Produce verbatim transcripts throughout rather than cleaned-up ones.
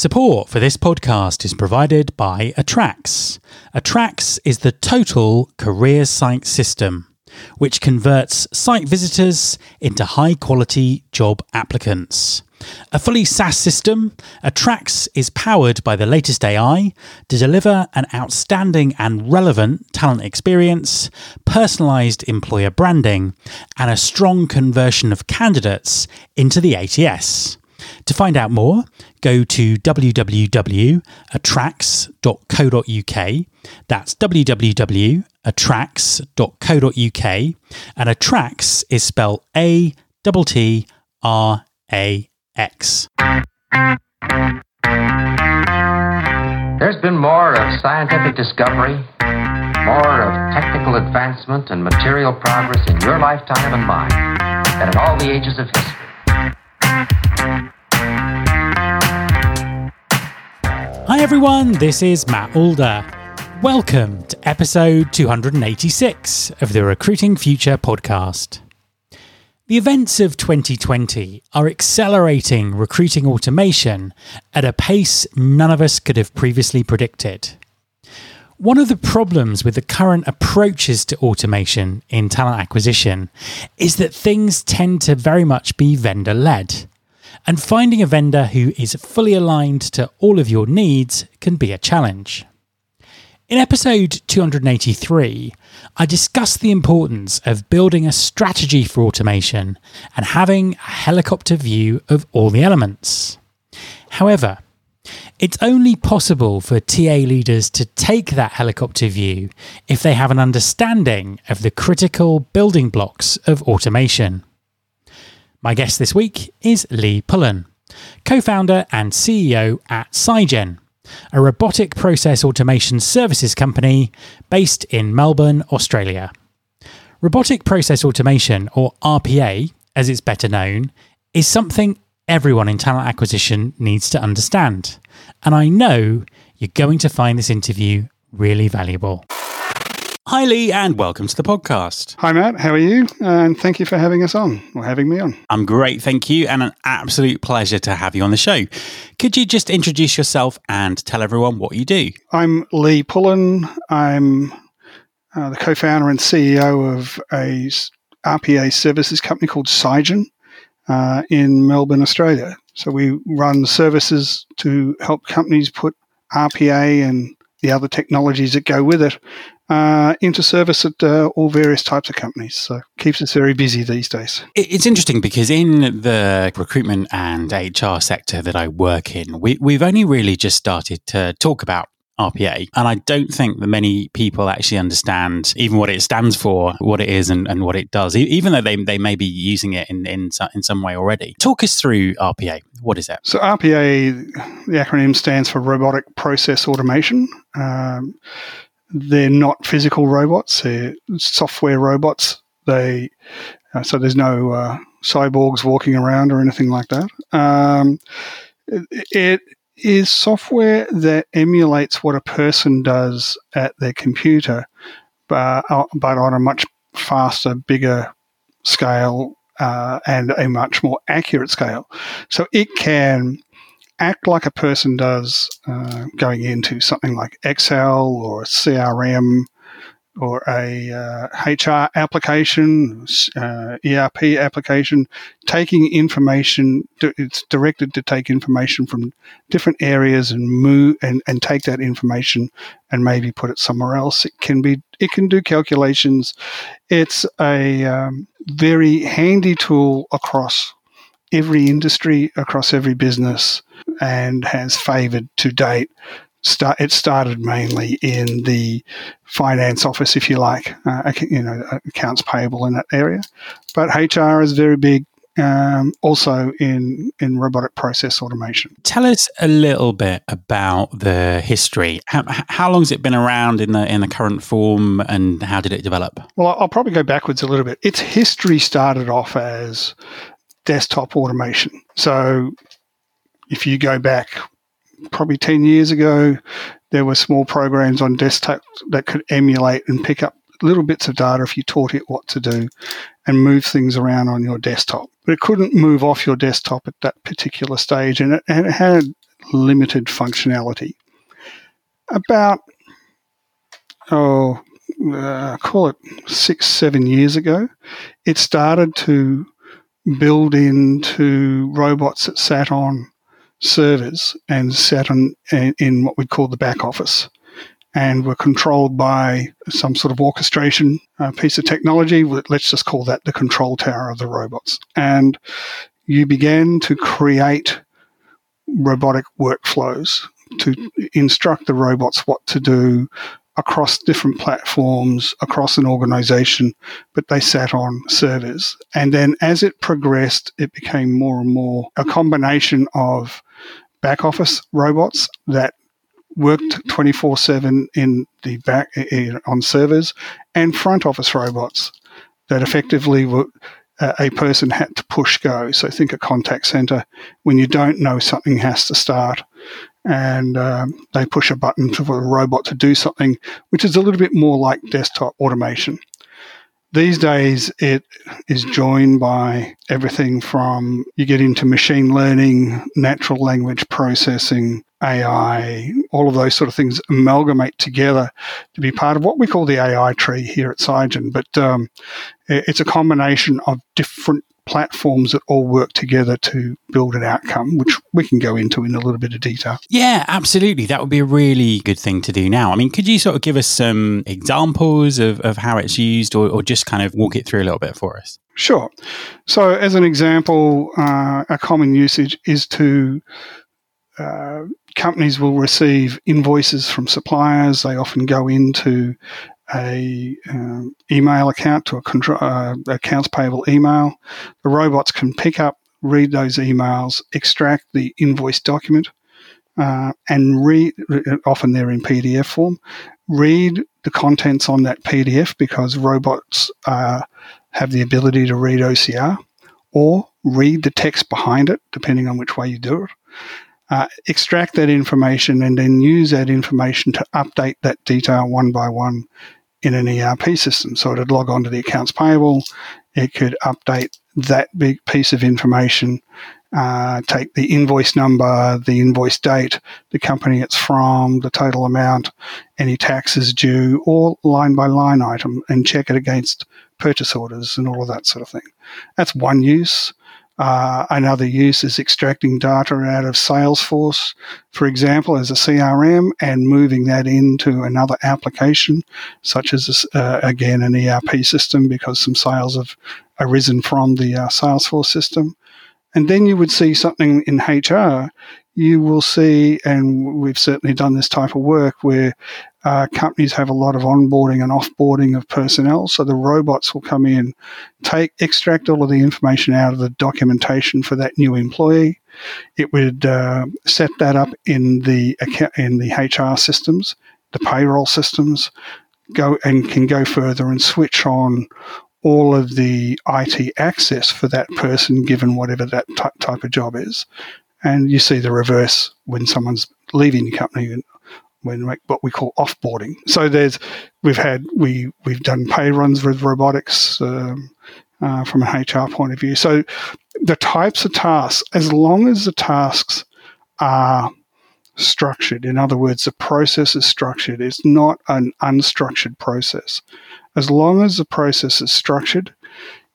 Support for this podcast is provided by Attrax. Attrax is the total career site system, which converts site visitors into high-quality job applicants. A fully SaaS system, Attrax is powered by the latest A I to deliver an outstanding and relevant talent experience, personalised employer branding, and a strong conversion of candidates into the A T S. To find out more, go to w w w dot attrax dot co dot u k. That's w w w dot attrax dot co dot u k. And Attrax is spelled A T T R A X. There's been more of scientific discovery, more of technical advancement and material progress in your lifetime and mine than in all the ages of history. Hi everyone, this is Matt Alder. Welcome to episode two hundred eighty-six of the Recruiting Future podcast. The events of twenty twenty are accelerating recruiting automation at a pace none of us could have previously predicted. One of the problems with the current approaches to automation in talent acquisition is that things tend to very much be vendor-led. And finding a vendor who is fully aligned to all of your needs can be a challenge. In episode two hundred eighty-three, I discussed the importance of building a strategy for automation and having a helicopter view of all the elements. However, it's only possible for T A leaders to take that helicopter view if they have an understanding of the critical building blocks of automation. My guest this week is Leigh Pullen, co-founder and C E O at CiGen, a robotic process automation services company based in Melbourne, Australia. Robotic process automation, or R P A, as it's better known, is something everyone in talent acquisition needs to understand. And I know you're going to find this interview really valuable. Hi, Leigh, and welcome to the podcast. Hi, Matt. How are you? And thank you for having us on, or having me on. I'm great, thank you, and an absolute pleasure to have you on the show. Could you just introduce yourself and tell everyone what you do? I'm Leigh Pullen. I'm uh, the co-founder and C E O of a R P A services company called CiGen uh, in Melbourne, Australia. So we run services to help companies put R P A and the other technologies that go with it uh, into service at uh, all various types of companies. So keeps us very busy these days. It's interesting because in the recruitment and H R sector that I work in, we, we've only really just started to talk about R P A. And I don't think that many people actually understand even what it stands for, what it is and, and what it does, even though they, they may be using it in, in, in some way already. Talk us through R P A. What is that? So R P A, the acronym stands for Robotic Process Automation. Um, they're not physical robots. They're software robots. They uh, so there's no uh, cyborgs walking around or anything like that. Um, it is software that emulates what a person does at their computer, but, but on a much faster, bigger scale uh, and a much more accurate scale. So it can act like a person does uh, going into something like Excel or C R M or a uh, H R application, uh, E R P application, taking information, it's directed to take information from different areas and move and, and take that information and maybe put it somewhere else. It can be, it can do calculations. It's a um, very handy tool across every industry, across every business, and has favoured to date. Start, it started mainly in the finance office, if you like, uh, you know, accounts payable in that area. But H R is very big, um, also in, in robotic process automation. Tell us a little bit about the history. How, how long has it been around in the in the current form, and how did it develop? Well, I'll probably go backwards a little bit. Its history started off as desktop automation. So if you go back probably ten years ago, there were small programs on desktop that could emulate and pick up little bits of data if you taught it what to do and move things around on your desktop. But it couldn't move off your desktop at that particular stage, and it, and it had limited functionality. About, oh, uh, call it six, seven years ago, it started to build into robots that sat on servers and sat on, in, in what we'd call the back office, and were controlled by some sort of orchestration uh, piece of technology. Let's just call that the control tower of the robots. And you began to create robotic workflows to instruct the robots what to do across different platforms, across an organization, but they sat on servers. And then as it progressed, it became more and more a combination of back office robots that worked twenty-four seven in the back in, on servers, and front office robots that effectively were, uh, a person had to push go. So think a contact center. When you don't know something has to start, and um, they push a button for a robot to do something, which is a little bit more like desktop automation. These days, it is joined by everything from, you get into machine learning, natural language processing, A I, all of those sort of things amalgamate together to be part of what we call the A I tree here at CiGen. But um, it's a combination of different platforms that all work together to build an outcome, which we can go into in a little bit of detail. Yeah, absolutely. That would be a really good thing to do now. I mean, could you sort of give us some examples of, of how it's used, or, or just kind of walk it through a little bit for us? Sure. So as an example, uh, a common usage is to uh, companies will receive invoices from suppliers. They often go into a um, email account, to a control, uh, accounts payable email. The robots can pick up, read those emails, extract the invoice document, uh, and read, often they're in P D F form, read the contents on that P D F, because robots uh, have the ability to read O C R, or read the text behind it, depending on which way you do it. Uh, extract that information, and then use that information to update that detail one by one in an E R P system. So it would log on to the accounts payable, it could update that big piece of information, uh, take the invoice number, the invoice date, the company it's from, the total amount, any taxes due, all line by line item, and check it against purchase orders and all of that sort of thing. That's one use. Uh, another use is extracting data out of Salesforce, for example, as a C R M, and moving that into another application, such as, uh, again, an E R P system, because some sales have arisen from the uh, Salesforce system. And then you would see something in H R. You will see, and we've certainly done this type of work, where uh, companies have a lot of onboarding and offboarding of personnel. So the robots will come in, take extract all of the information out of the documentation for that new employee. It would uh, set that up in the account, in the H R systems, the payroll systems, go and can go further and switch on all of the I T access for that person, given whatever that t- type of job is. And you see the reverse when someone's leaving the company, when what we call offboarding. So there's, we've had we we've done pay runs with robotics um, uh, from an H R point of view. So the types of tasks, as long as the tasks are structured, in other words, the process is structured. It's not an unstructured process. As long as the process is structured,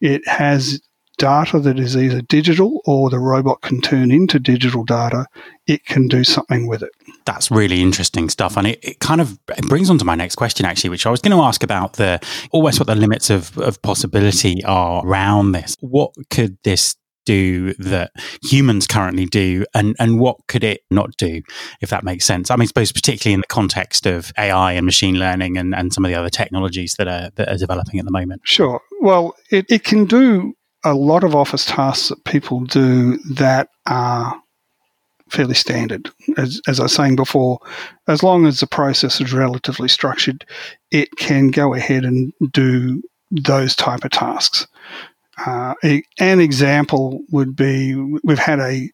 it has data that is either digital, or the robot can turn into digital data, it can do something with it. That's really interesting stuff. And it, it kind of it brings on to my next question, actually, which I was going to ask about the almost what the limits of, of possibility are around this. What could this do that humans currently do, and, and what could it not do, if that makes sense? I mean, I suppose particularly in the context of A I and machine learning and, and some of the other technologies that are that are developing at the moment. Sure. Well, it, it can do a lot of office tasks that people do that are fairly standard. As, as I was saying before, as long as the process is relatively structured, it can go ahead and do those type of tasks. Uh, a, an example would be, we've had a,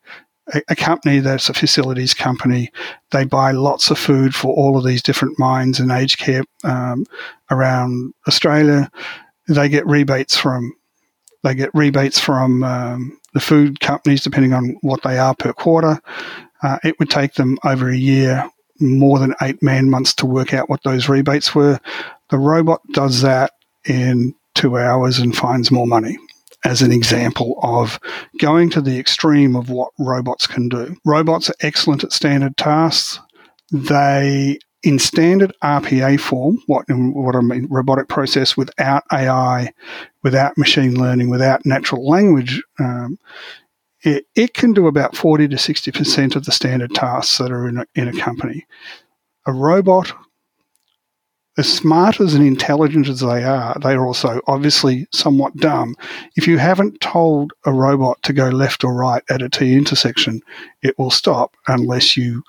a, a company that's a facilities company. They buy lots of food for all of these different mines and aged care um, around Australia. They get rebates from They get rebates from um, the food companies, depending on what they are per quarter. Uh, it would take them over a year, more than eight man months to work out what those rebates were. The robot does that in two hours and finds more money, as an example of going to the extreme of what robots can do. Robots are excellent at standard tasks. They, in standard R P A form, what, what I mean, robotic process without A I, without machine learning, without natural language, um, it, it can do about forty to sixty percent of the standard tasks that are in a, in a company. A robot, as smart as and intelligent as they are, they are also obviously somewhat dumb. If you haven't told a robot to go left or right at a T-intersection, it will stop unless you,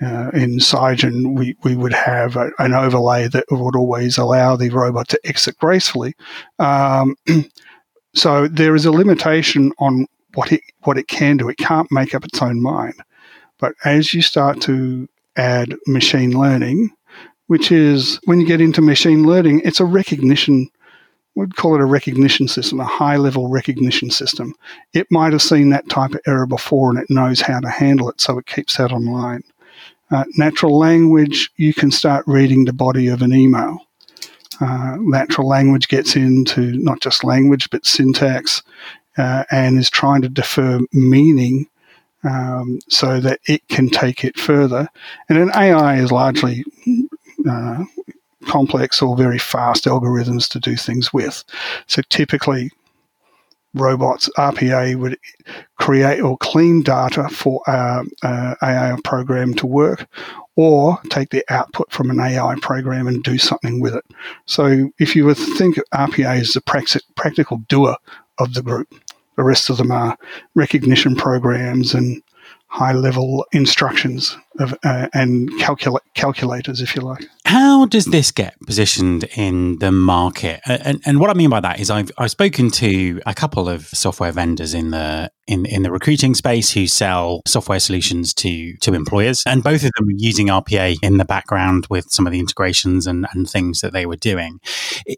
uh, in CiGen, we, we would have a, an overlay that would always allow the robot to exit gracefully. Um, so there is a limitation on what it, what it can do. It can't make up its own mind. But as you start to add machine learning, which is, when you get into machine learning, it's a recognition, we'd call it a recognition system, a high-level recognition system. It might have seen that type of error before and it knows how to handle it, so it keeps that online. Uh, natural language, you can start reading the body of an email. Uh, natural language gets into not just language but syntax uh, and is trying to defer meaning um, so that it can take it further. And then A I is largely Uh, complex or very fast algorithms to do things with. So typically, robots, R P A would create or clean data for an A I program to work, or take the output from an A I program and do something with it. So if you would think of R P A as the prax- practical doer of the group, the rest of them are recognition programs and high-level instructions of, uh, and calcula- calculators, if you like. How does this get positioned in the market? And, and what I mean by that is I've, I've spoken to a couple of software vendors in the in, in the recruiting space who sell software solutions to, to employers, and both of them were using R P A in the background with some of the integrations and, and things that they were doing.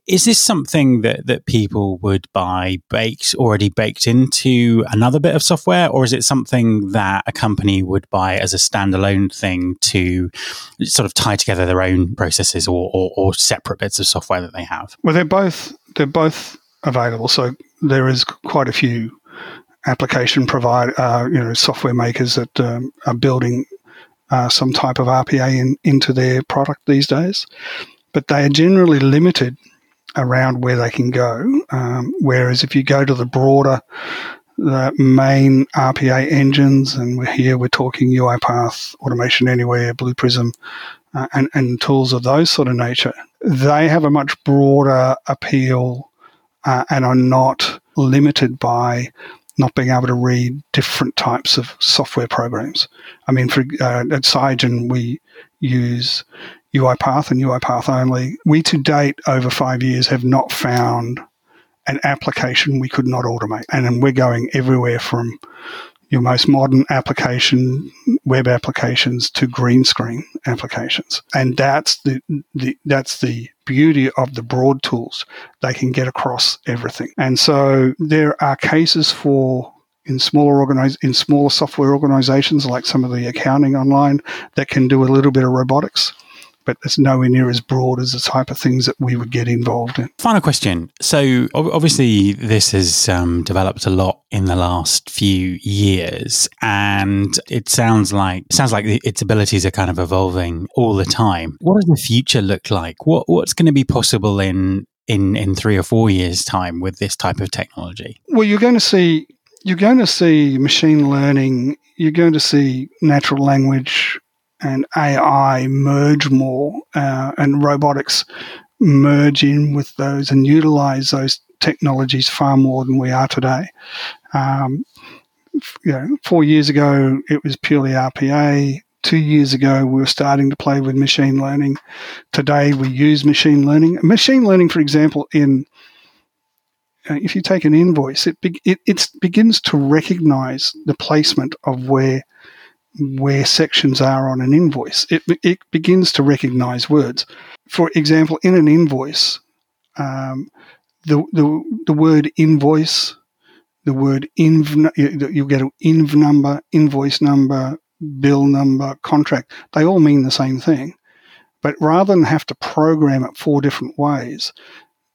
Is this something that, that people would buy baked, already baked into another bit of software, or is it something that a company would buy as a standalone thing to sort of tie together their own processes or, or, or separate bits of software that they have? Well, they're both they're both available. So there is quite a few application provide, uh, you know, software makers that um, are building uh, some type of R P A in, into their product these days, but they are generally limited around where they can go. Um, whereas if you go to the broader, the main R P A engines, and we're here we're talking UiPath, Automation Anywhere, Blue Prism, uh, and, and tools of those sort of nature, they have a much broader appeal uh, and are not limited by not being able to read different types of software programs. I mean, for, uh, at CiGen, we use UiPath and UiPath only. We, to date, over five years, have not found an application we could not automate. And then we're going everywhere from your most modern application, web applications, to green screen applications. And that's the, the that's the beauty of the broad tools. They can get across everything. And so there are cases for in smaller organize in smaller software organizations like some of the accounting online that can do a little bit of robotics, but it's nowhere near as broad as the type of things that we would get involved in. Final question. So obviously this has um, developed a lot in the last few years, and it sounds like it sounds like its abilities are kind of evolving all the time. What does the future look like? What what's going to be possible in in in three or four years' time with this type of technology? Well, you're going to see you're going to see machine learning. You're going to see natural language and A I merge more, uh, and robotics merge in with those and utilize those technologies far more than we are today. Um, you know, four years ago, it was purely R P A. Two years ago, we were starting to play with machine learning. Today, we use machine learning. Machine learning, for example, in uh, if you take an invoice, it, be- it it's begins to recognize the placement of where where sections are on an invoice. It it begins to recognize words. For example, in an invoice, um, the, the the word invoice, the word inv, you'll get an inv number, invoice number, bill number, contract, they all mean the same thing. But rather than have to program it four different ways,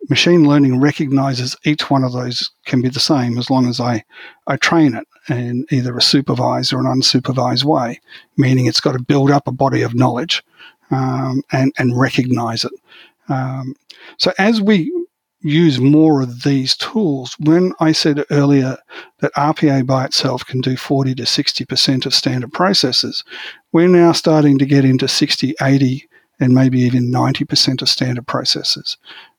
machine learning recognizes each one of those can be the same as long as I, I train it in either a supervised or an unsupervised way, meaning it's got to build up a body of knowledge um, and, and recognize it. Um, so as we use more of these tools, when I said earlier that R P A by itself can do forty to sixty percent of standard processes, we're now starting to get into sixty, eighty, and maybe even ninety percent of standard processes.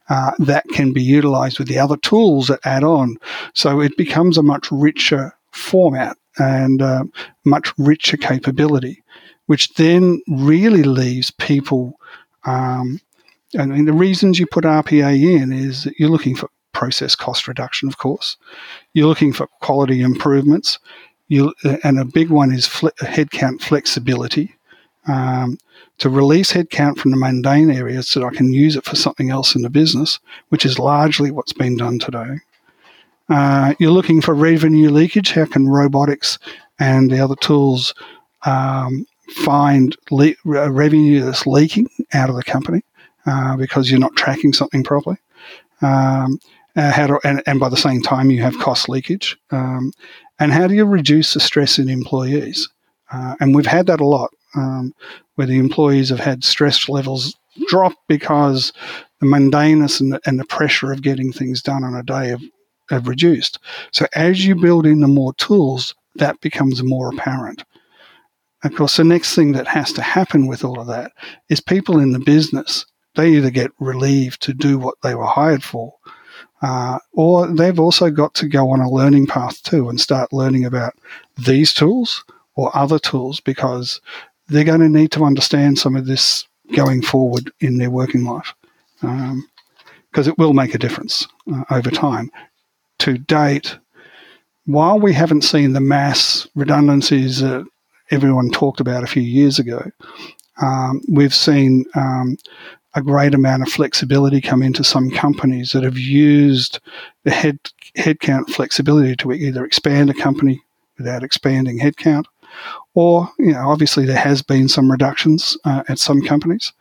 Uh, that can be utilized with the other tools that add on. So it becomes a much richer format and uh, much richer capability, which then really leaves people, um, I mean, the reasons you put R P A in is that you're looking for process cost reduction, of course. You're looking for quality improvements. You, and a big one is fle- headcount flexibility. Um, to release headcount from the mundane areas so that I can use it for something else in the business, which is largely what's been done today. Uh, you're looking for revenue leakage. How can robotics and the other tools um, find le- revenue that's leaking out of the company uh, because you're not tracking something properly? Um, uh, how do, and, and by the same time, you have cost leakage. Um, and how do you reduce the stress in employees? Uh, and we've had that a lot. Um, where the employees have had stress levels drop because the mundaneness and the, and the pressure of getting things done on a day have, have reduced. So as you build in the more tools, that becomes more apparent. Of course, the next thing that has to happen with all of that is people in the business, they either get relieved to do what they were hired for, uh, or they've also got to go on a learning path too and start learning about these tools or other tools because they're going to need to understand some of this going forward in their working life um, because it will make a difference uh, over time. To date, while we haven't seen the mass redundancies that everyone talked about a few years ago, um, we've seen um, a great amount of flexibility come into some companies that have used the head headcount flexibility to either expand a company without expanding headcount, or, you know, obviously there has been some reductions uh, at some companies.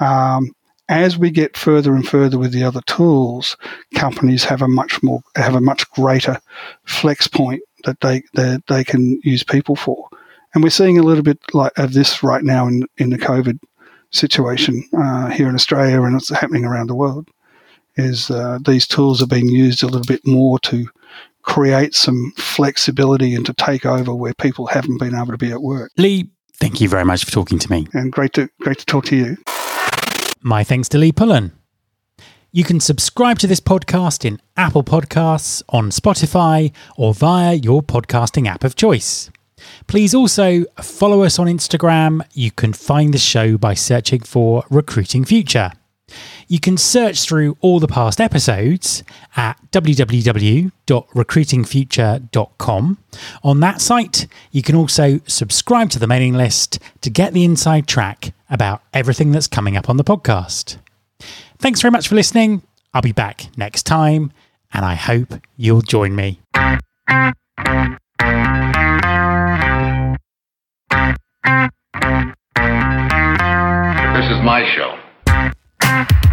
Um, as we get further and further with the other tools, companies have a much more have a much greater flex point that they that they can use people for. And we're seeing a little bit like of this right now in, in the COVID situation uh, here in Australia, and it's happening around the world. Is uh, these tools are being used a little bit more to create some flexibility and to take over where people haven't been able to be at work. Leigh, thank you very much for talking to me. And great to great to talk to you. My thanks to Leigh Pullen. You can subscribe to this podcast in Apple Podcasts, on Spotify, or via your podcasting app of choice. Please also follow us on Instagram. You can find the show by searching for Recruiting Future. You can search through all the past episodes at w w w dot recruiting future dot com. On that site, you can also subscribe to the mailing list to get the inside track about everything that's coming up on the podcast. Thanks very much for listening. I'll be back next time, and I hope you'll join me. This is my show.